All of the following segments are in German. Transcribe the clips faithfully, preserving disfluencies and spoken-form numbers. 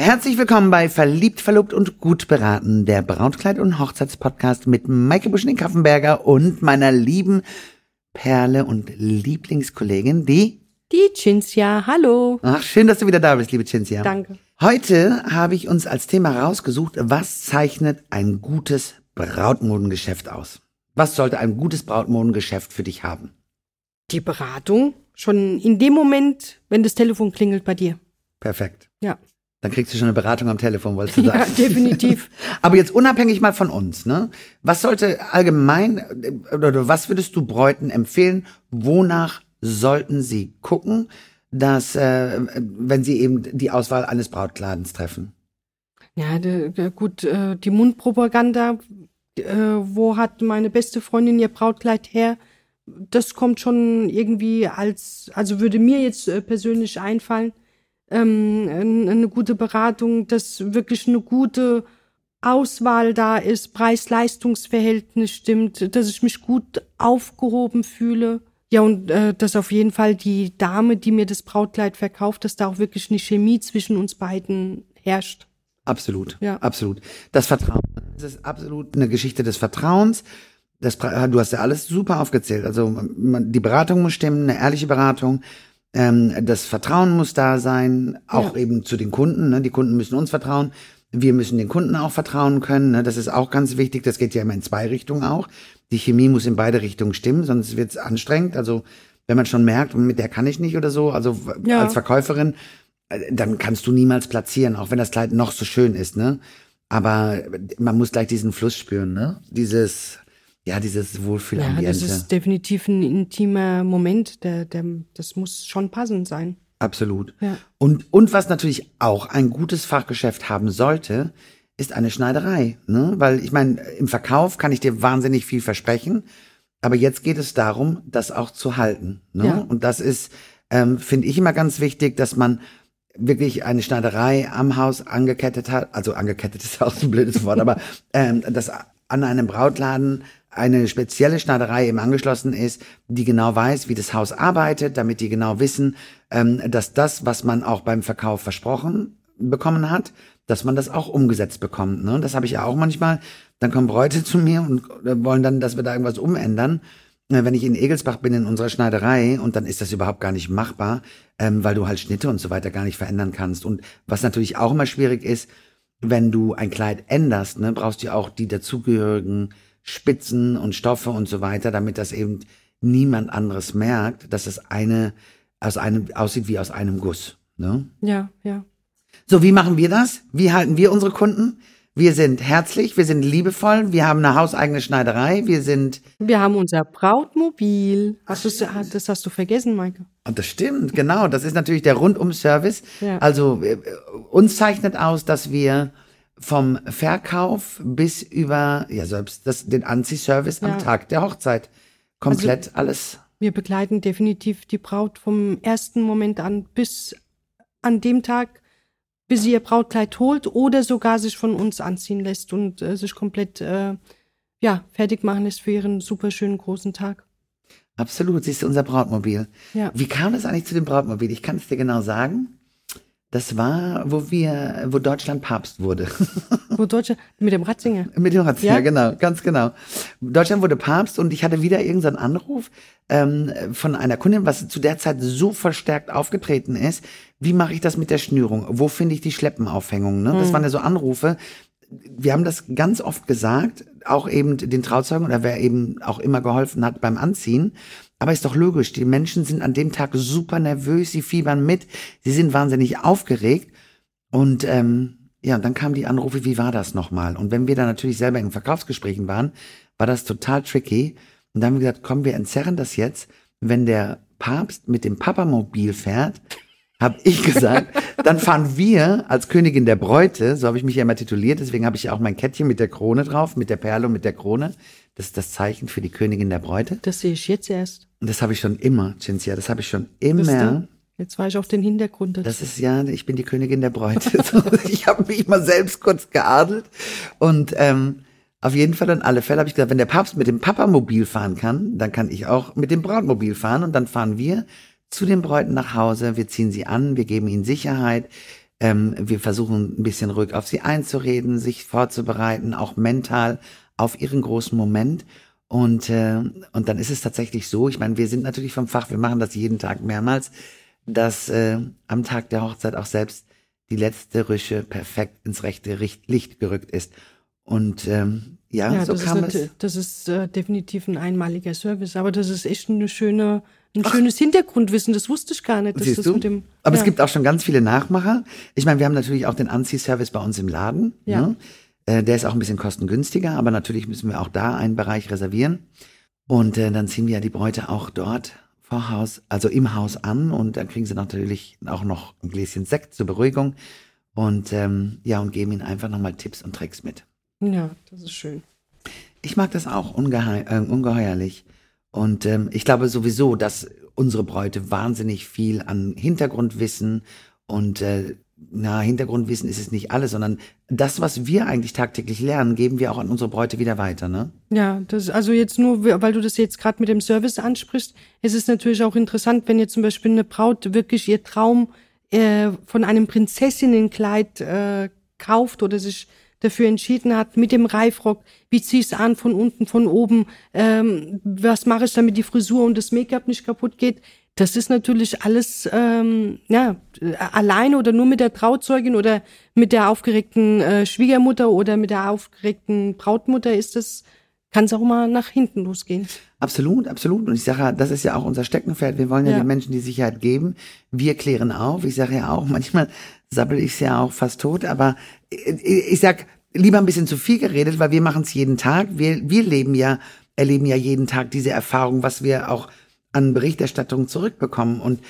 Herzlich willkommen bei Verliebt, Verlobt und Gut Beraten, der Brautkleid- und Hochzeitspodcast mit Maike Busch-Kaffenberger und meiner lieben Perle und Lieblingskollegin, die... Die Cinzia, hallo. Ach, schön, dass du wieder da bist, liebe Cinzia. Danke. Heute habe ich uns als Thema rausgesucht, was zeichnet ein gutes Brautmodengeschäft aus? Was sollte ein gutes Brautmodengeschäft für dich haben? Die Beratung, schon in dem Moment, wenn das Telefon klingelt bei dir. Perfekt. Ja. Dann kriegst du schon eine Beratung am Telefon, wolltest du sagen. Ja, definitiv. Aber jetzt unabhängig mal von uns, ne? Was sollte allgemein, oder was würdest du Bräuten empfehlen? Wonach sollten sie gucken, dass, äh, wenn sie eben die Auswahl eines Brautkleidens treffen? Ja, de, de, gut, äh, die Mundpropaganda, äh, wo hat meine beste Freundin ihr Brautkleid her? Das kommt schon irgendwie als, also würde mir jetzt äh, persönlich einfallen. Ähm, eine gute Beratung, dass wirklich eine gute Auswahl da ist, Preis-Leistungs-Verhältnis stimmt, dass ich mich gut aufgehoben fühle. Ja, und äh, dass auf jeden Fall die Dame, die mir das Brautkleid verkauft, dass da auch wirklich eine Chemie zwischen uns beiden herrscht. Absolut, ja, absolut. Das Vertrauen, das ist absolut eine Geschichte des Vertrauens. Das, du hast ja alles super aufgezählt. Also man, die Beratung muss stimmen, eine ehrliche Beratung. Ähm, das Vertrauen muss da sein, auch ja. Eben zu den Kunden, ne? Die Kunden müssen uns vertrauen, wir müssen den Kunden auch vertrauen können, ne? Das ist auch ganz wichtig, das geht ja immer in zwei Richtungen auch, die Chemie muss in beide Richtungen stimmen, sonst wird's anstrengend, also wenn man schon merkt, mit der kann ich nicht oder so, also ja. Als Verkäuferin, dann kannst du niemals platzieren, auch wenn das Kleid noch so schön ist, ne? Aber man muss gleich diesen Fluss spüren, ne? Dieses... Ja, dieses Wohlfühlambiente. Ja, das ist definitiv ein intimer Moment. Der, der, das muss schon passend sein. Absolut. Ja. Und, und was natürlich auch ein gutes Fachgeschäft haben sollte, ist eine Schneiderei. Ne? Weil ich meine, im Verkauf kann ich dir wahnsinnig viel versprechen. Aber jetzt geht es darum, das auch zu halten. Ne? Ja. Und das ist, ähm, finde ich immer ganz wichtig, dass man wirklich eine Schneiderei am Haus angekettet hat. Also angekettet ist auch ein blödes Wort, aber ähm, das an einem Brautladen eine spezielle Schneiderei eben angeschlossen ist, die genau weiß, wie das Haus arbeitet, damit die genau wissen, dass das, was man auch beim Verkauf versprochen bekommen hat, dass man das auch umgesetzt bekommt. Ne? Das habe ich ja auch manchmal. Dann kommen Bräute zu mir und wollen dann, dass wir da irgendwas umändern. Wenn ich in Egelsbach bin, in unserer Schneiderei, und dann ist das überhaupt gar nicht machbar, weil du halt Schnitte und so weiter gar nicht verändern kannst. Und was natürlich auch immer schwierig ist, wenn du ein Kleid änderst, ne, brauchst du auch die dazugehörigen Spitzen und Stoffe und so weiter, damit das eben niemand anderes merkt, dass das eine aus einem aussieht wie aus einem Guss. Ne? Ja, ja. So, wie machen wir das? Wie halten wir unsere Kunden? Wir sind herzlich, wir sind liebevoll, wir haben eine hauseigene Schneiderei, wir sind... Wir haben unser Brautmobil. Hast du, das hast du vergessen, Maike. Das stimmt, genau. Das ist natürlich der Rundum-Service. Ja. Also uns zeichnet aus, dass wir vom Verkauf bis über ja selbst das, den Anziehservice ja. am Tag der Hochzeit komplett also, alles... Wir begleiten definitiv die Braut vom ersten Moment an bis an dem Tag, bis sie ihr Brautkleid holt oder sogar sich von uns anziehen lässt und äh, sich komplett äh, ja, fertig machen lässt für ihren super schönen großen Tag. Absolut, siehst du, unser Brautmobil. Ja. Wie kam das eigentlich zu dem Brautmobil? Ich kann es dir genau sagen. Das war, wo wir, wo Deutschland Papst wurde. Wo Deutschland, mit dem Ratzinger. Mit dem Ratzinger, ja? Genau, ganz genau. Deutschland wurde Papst und ich hatte wieder irgendeinen Anruf ähm, von einer Kundin, was zu der Zeit so verstärkt aufgetreten ist. Wie mache ich das mit der Schnürung? Wo finde ich die Schleppenaufhängung? Ne? Das mhm. waren ja so Anrufe. Wir haben das ganz oft gesagt, auch eben den Trauzeugen oder wer eben auch immer geholfen hat beim Anziehen. Aber ist doch logisch, die Menschen sind an dem Tag super nervös, sie fiebern mit, sie sind wahnsinnig aufgeregt. Und ähm, ja, und dann kamen die Anrufe, wie war das nochmal? Und wenn wir dann natürlich selber in Verkaufsgesprächen waren, war das total tricky. Und dann haben wir gesagt, komm, wir entzerren das jetzt. Wenn der Papst mit dem Papamobil fährt, habe ich gesagt, dann fahren wir als Königin der Bräute, so habe ich mich ja immer tituliert, deswegen habe ich ja auch mein Kettchen mit der Krone drauf, mit der Perle und mit der Krone. Das ist das Zeichen für die Königin der Bräute. Das sehe ich jetzt erst. Und das habe ich schon immer, Cinzia, das habe ich schon immer. Jetzt weiß ich auch den Hintergrund dazu. Das ist ja, ich bin die Königin der Bräute. Ich habe mich mal selbst kurz geadelt. Und ähm, auf jeden Fall in alle Fälle habe ich gesagt, wenn der Papst mit dem Papamobil fahren kann, dann kann ich auch mit dem Brautmobil fahren. Und dann fahren wir zu den Bräuten nach Hause, wir ziehen sie an, wir geben ihnen Sicherheit, Ähm, wir versuchen ein bisschen ruhig auf sie einzureden, sich vorzubereiten, auch mental auf ihren großen Moment. Und, äh, und dann ist es tatsächlich so, ich meine, wir sind natürlich vom Fach, wir machen das jeden Tag mehrmals, dass äh, am Tag der Hochzeit auch selbst die letzte Rüsche perfekt ins rechte Licht gerückt ist. Und ähm, ja, ja, so kam es. Eine, das ist äh, definitiv ein einmaliger Service, aber das ist echt eine schöne, ein Ach. schönes Hintergrundwissen, das wusste ich gar nicht. Dass das mit dem, aber ja. Es gibt auch schon ganz viele Nachmacher. Ich meine, wir haben natürlich auch den Anziehservice bei uns im Laden, ja. ne? Der ist auch ein bisschen kostengünstiger, aber natürlich müssen wir auch da einen Bereich reservieren. Und äh, dann ziehen wir ja die Bräute auch dort vor Haus, also im Haus an. Und dann kriegen sie natürlich auch noch ein Gläschen Sekt zur Beruhigung. Und ähm, ja, und geben ihnen einfach nochmal Tipps und Tricks mit. Ja, das ist schön. Ich mag das auch ungehe- äh, ungeheuerlich. Und ähm, ich glaube sowieso, dass unsere Bräute wahnsinnig viel an Hintergrundwissen und äh, Na, Hintergrundwissen ist es nicht alles, sondern das, was wir eigentlich tagtäglich lernen, geben wir auch an unsere Bräute wieder weiter, ne? Ja, das, also jetzt nur, weil du das jetzt gerade mit dem Service ansprichst, es ist natürlich auch interessant, wenn jetzt zum Beispiel eine Braut wirklich ihr Traum äh, von einem Prinzessinnenkleid äh, kauft oder sich dafür entschieden hat, mit dem Reifrock, wie ziehe ich es an, von unten, von oben, ähm, was mache ich, damit die Frisur und das Make-up nicht kaputt geht. Das ist natürlich alles ähm, ja, alleine oder nur mit der Trauzeugin oder mit der aufgeregten äh, Schwiegermutter oder mit der aufgeregten Brautmutter ist es, kann es auch mal nach hinten losgehen. Absolut, absolut. Und ich sage ja, das ist ja auch unser Steckenpferd. Wir wollen ja, ja. den Menschen die Sicherheit geben. Wir klären auf. Ich sage ja auch, manchmal sabbel ich es ja auch fast tot, aber ich, ich sag lieber ein bisschen zu viel geredet, weil wir machen es jeden Tag. Wir, wir leben ja, erleben ja jeden Tag diese Erfahrung, was wir auch an Berichterstattung zurückbekommen. Und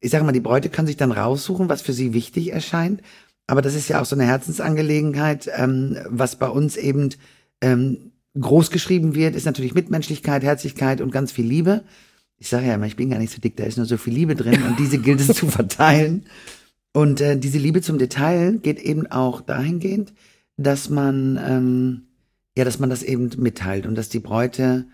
ich sage mal, die Bräute können sich dann raussuchen, was für sie wichtig erscheint. Aber das ist ja auch so eine Herzensangelegenheit. Ähm, was bei uns eben ähm, groß geschrieben wird, ist natürlich Mitmenschlichkeit, Herzlichkeit und ganz viel Liebe. Ich sage ja immer, ich bin gar nicht so dick, da ist nur so viel Liebe drin und diese gilt es zu verteilen. Und äh, diese Liebe zum Detail geht eben auch dahingehend, dass man, ähm, ja, dass man das eben mitteilt und dass die Bräute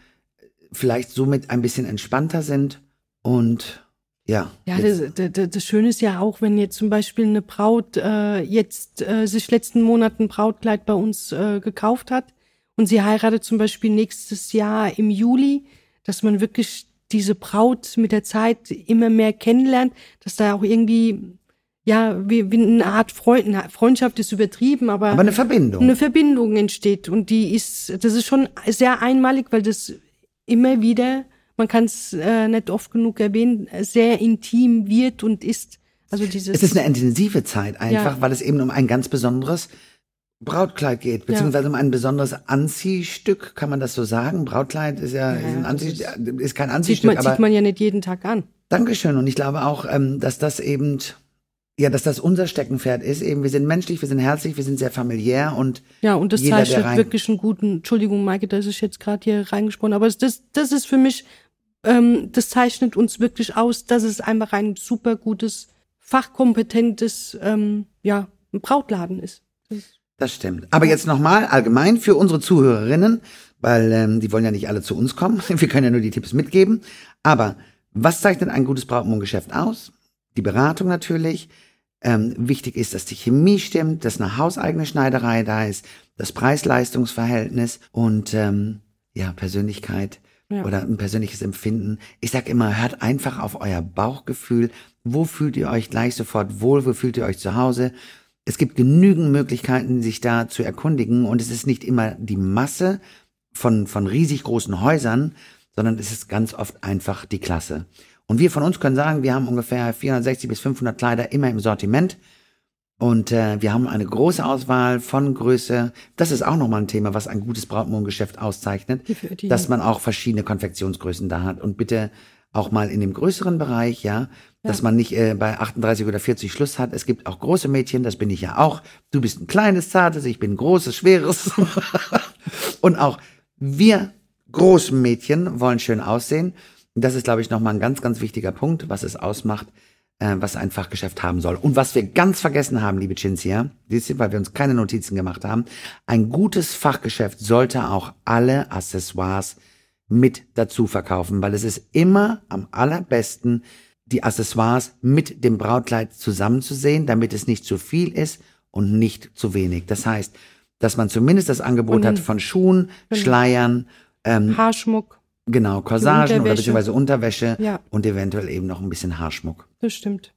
vielleicht somit ein bisschen entspannter sind und ja. Ja, das, das, das Schöne ist ja auch, wenn jetzt zum Beispiel eine Braut äh, jetzt äh, sich letzten Monat ein Brautkleid bei uns äh, gekauft hat und sie heiratet zum Beispiel nächstes Jahr im Juli, dass man wirklich diese Braut mit der Zeit immer mehr kennenlernt, dass da auch irgendwie, ja, wie, wie eine Art Freund, Freundschaft ist übertrieben, aber, aber eine Verbindung. Eine Verbindung entsteht und die ist, das ist schon sehr einmalig, weil das immer wieder, man kann es äh, nicht oft genug erwähnen, sehr intim wird und ist. Also dieses. Es ist eine intensive Zeit einfach, ja. weil es eben um ein ganz besonderes Brautkleid geht, beziehungsweise ja. um ein besonderes Anziehstück, kann man das so sagen? Brautkleid ist ja, ja ist, ein Anzie- ist, ist kein Anziehstück. Das zieht, zieht man ja nicht jeden Tag an. Dankeschön. Und ich glaube auch, ähm, dass das eben, ja, dass das unser Steckenpferd ist. Eben, wir sind menschlich, wir sind herzlich, wir sind sehr familiär und ja, und das jeder, zeichnet rein- wirklich einen guten, Entschuldigung, Maike, dass ich jetzt gerade hier reingesprochen habe, aber das, das ist für mich, ähm, das zeichnet uns wirklich aus, dass es einfach ein super gutes, fachkompetentes, ähm, ja, ein Brautladen ist. Das, das stimmt. Aber jetzt nochmal allgemein für unsere Zuhörerinnen, weil ähm, die wollen ja nicht alle zu uns kommen, wir können ja nur die Tipps mitgeben, aber was zeichnet ein gutes Brautmodengeschäft aus? Die Beratung natürlich. Ähm, wichtig ist, dass die Chemie stimmt, dass eine hauseigene Schneiderei da ist, das Preis-Leistungs-Verhältnis und ähm, ja, Persönlichkeit ja. oder ein persönliches Empfinden. Ich sag immer, hört einfach auf euer Bauchgefühl. Wo fühlt ihr euch gleich sofort wohl? Wo fühlt ihr euch zu Hause? Es gibt genügend Möglichkeiten, sich da zu erkundigen und es ist nicht immer die Masse von, von riesig großen Häusern, sondern es ist ganz oft einfach die Klasse. Und wir von uns können sagen, wir haben ungefähr vierhundertsechzig bis fünfhundert Kleider immer im Sortiment. Und äh, wir haben eine große Auswahl von Größe. Das ist auch nochmal ein Thema, was ein gutes Brautmodengeschäft auszeichnet, die, die, dass man auch verschiedene Konfektionsgrößen da hat. Und bitte auch mal in dem größeren Bereich, ja, ja. dass man nicht äh, bei achtunddreißig oder vierzig Schluss hat. Es gibt auch große Mädchen, das bin ich ja auch. Du bist ein kleines, zartes, ich bin ein großes, schweres. Und auch wir großen Mädchen wollen schön aussehen. Das ist, glaube ich, nochmal ein ganz, ganz wichtiger Punkt, was es ausmacht, äh, was ein Fachgeschäft haben soll. Und was wir ganz vergessen haben, liebe Cinzia, weil wir uns keine Notizen gemacht haben, ein gutes Fachgeschäft sollte auch alle Accessoires mit dazu verkaufen, weil es ist immer am allerbesten, die Accessoires mit dem Brautkleid zusammenzusehen, damit es nicht zu viel ist und nicht zu wenig. Das heißt, dass man zumindest das Angebot und hat von Schuhen, Schleiern, ähm, Haarschmuck. Genau, Corsagen oder beziehungsweise Unterwäsche ja. und eventuell eben noch ein bisschen Haarschmuck. Das stimmt.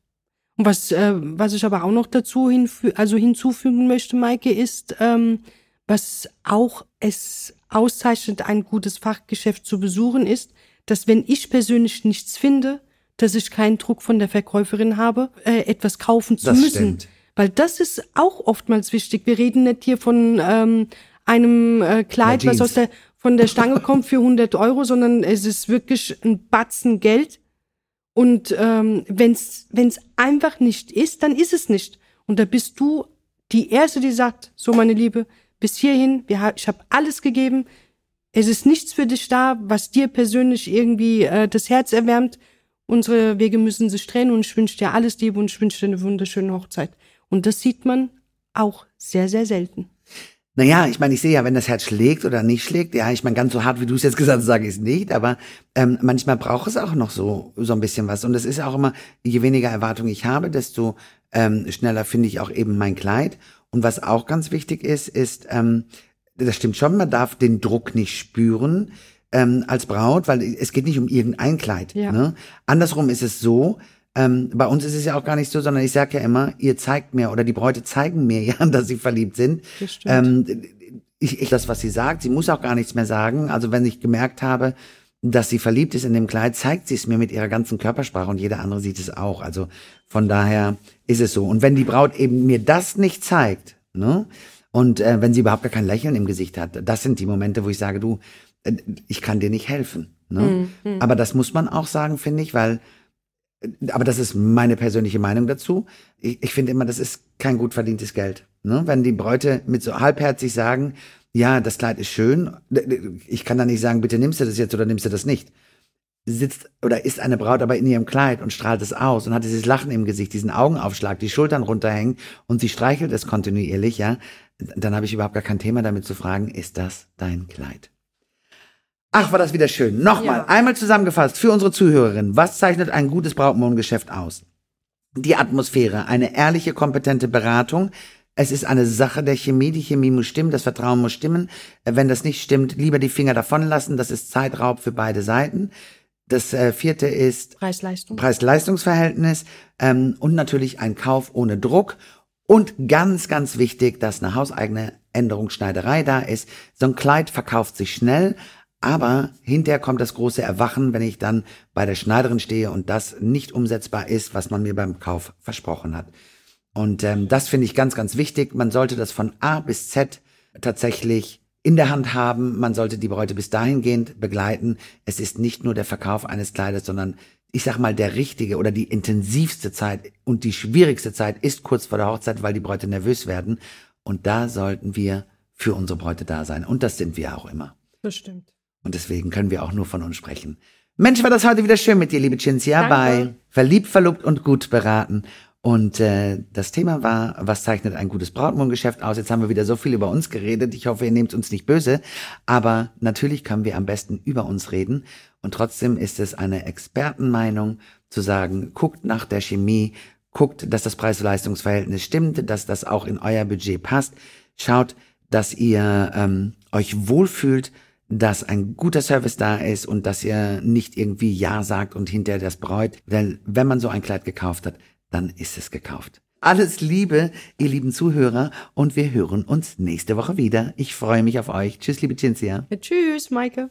Und was, äh, was ich aber auch noch dazu hinfü- also hinzufügen möchte, Maike, ist, ähm, was auch es auszeichnet, ein gutes Fachgeschäft zu besuchen, ist, dass wenn ich persönlich nichts finde, dass ich keinen Druck von der Verkäuferin habe, äh, etwas kaufen zu das müssen. Stimmt. Weil das ist auch oftmals wichtig. Wir reden nicht hier von ähm, einem äh, Kleid, was aus der von der Stange kommt für hundert Euro, sondern es ist wirklich ein Batzen Geld. Und ähm, wenn es einfach nicht ist, dann ist es nicht. Und da bist du die Erste, die sagt, so meine Liebe, bis hierhin, wir ha- ich habe alles gegeben. Es ist nichts für dich da, was dir persönlich irgendwie äh, das Herz erwärmt. Unsere Wege müssen sich trennen und ich wünsche dir alles Liebe und ich wünsche dir eine wunderschöne Hochzeit. Und das sieht man auch sehr, sehr selten. Naja, ich meine, ich sehe ja, wenn das Herz schlägt oder nicht schlägt, ja, ich meine, ganz so hart, wie du es jetzt gesagt hast, sage ich es nicht, aber ähm, manchmal braucht es auch noch so so ein bisschen was. Und das ist auch immer, je weniger Erwartungen ich habe, desto ähm, schneller finde ich auch eben mein Kleid. Und was auch ganz wichtig ist, ist, ähm, das stimmt schon, man darf den Druck nicht spüren ähm, als Braut, weil es geht nicht um irgendein Kleid. Ja. Ne? Andersrum ist es so, Ähm, bei uns ist es ja auch gar nicht so, sondern ich sage ja immer, ihr zeigt mir oder die Bräute zeigen mir ja, dass sie verliebt sind. Das stimmt. Ähm, ich, ich, das, was sie sagt, sie muss auch gar nichts mehr sagen. Also wenn ich gemerkt habe, dass sie verliebt ist in dem Kleid, zeigt sie es mir mit ihrer ganzen Körpersprache und jeder andere sieht es auch. Also von daher ist es so. Und wenn die Braut eben mir das nicht zeigt, ne, und äh, wenn sie überhaupt gar kein Lächeln im Gesicht hat, das sind die Momente, wo ich sage, du, ich kann dir nicht helfen. Ne? Mhm. Aber das muss man auch sagen, finde ich, weil... Aber das ist meine persönliche Meinung dazu. Ich, ich finde immer, das ist kein gut verdientes Geld. Ne? Wenn die Bräute mit so halbherzig sagen, ja, das Kleid ist schön, ich kann da nicht sagen, bitte nimmst du das jetzt oder nimmst du das nicht. Sitzt oder ist eine Braut aber in ihrem Kleid und strahlt es aus und hat dieses Lachen im Gesicht, diesen Augenaufschlag, die Schultern runterhängen und sie streichelt es kontinuierlich, ja, dann habe ich überhaupt gar kein Thema damit zu fragen, ist das dein Kleid? Ach, war das wieder schön. Nochmal, ja. einmal zusammengefasst für unsere Zuhörerinnen. Was zeichnet ein gutes Brautmodengeschäft aus? Die Atmosphäre, eine ehrliche, kompetente Beratung. Es ist eine Sache der Chemie. Die Chemie muss stimmen, das Vertrauen muss stimmen. Wenn das nicht stimmt, lieber die Finger davon lassen. Das ist Zeitraub für beide Seiten. Das äh, vierte ist Preis-Leistung. Preis-Leistungs-Verhältnis ähm, und natürlich ein Kauf ohne Druck. Und ganz, ganz wichtig, dass eine hauseigene Änderungsschneiderei da ist. So ein Kleid verkauft sich schnell. Aber hinterher kommt das große Erwachen, wenn ich dann bei der Schneiderin stehe und das nicht umsetzbar ist, was man mir beim Kauf versprochen hat. Und ähm, das finde ich ganz, ganz wichtig. Man sollte das von A bis Z tatsächlich in der Hand haben. Man sollte die Bräute bis dahingehend begleiten. Es ist nicht nur der Verkauf eines Kleides, sondern ich sag mal, der richtige oder die intensivste Zeit und die schwierigste Zeit ist kurz vor der Hochzeit, weil die Bräute nervös werden. Und da sollten wir für unsere Bräute da sein. Und das sind wir auch immer. Das stimmt. Und deswegen können wir auch nur von uns sprechen. Mensch, war das heute wieder schön mit dir, liebe Cinzia, bei Verliebt, Verlobt und Gut Beraten. Und äh, das Thema war, was zeichnet ein gutes Brautmodengeschäft aus? Jetzt haben wir wieder so viel über uns geredet. Ich hoffe, ihr nehmt uns nicht böse. Aber natürlich können wir am besten über uns reden. Und trotzdem ist es eine Expertenmeinung zu sagen, guckt nach der Chemie, guckt, dass das Preis-Leistungs-Verhältnis stimmt, dass das auch in euer Budget passt. Schaut, dass ihr ähm, euch wohlfühlt, dass ein guter Service da ist und dass ihr nicht irgendwie Ja sagt und hinterher das bereut. Denn wenn man so ein Kleid gekauft hat, dann ist es gekauft. Alles Liebe, ihr lieben Zuhörer, und wir hören uns nächste Woche wieder. Ich freue mich auf euch. Tschüss, liebe Cinzia. Ja, tschüss, Maike.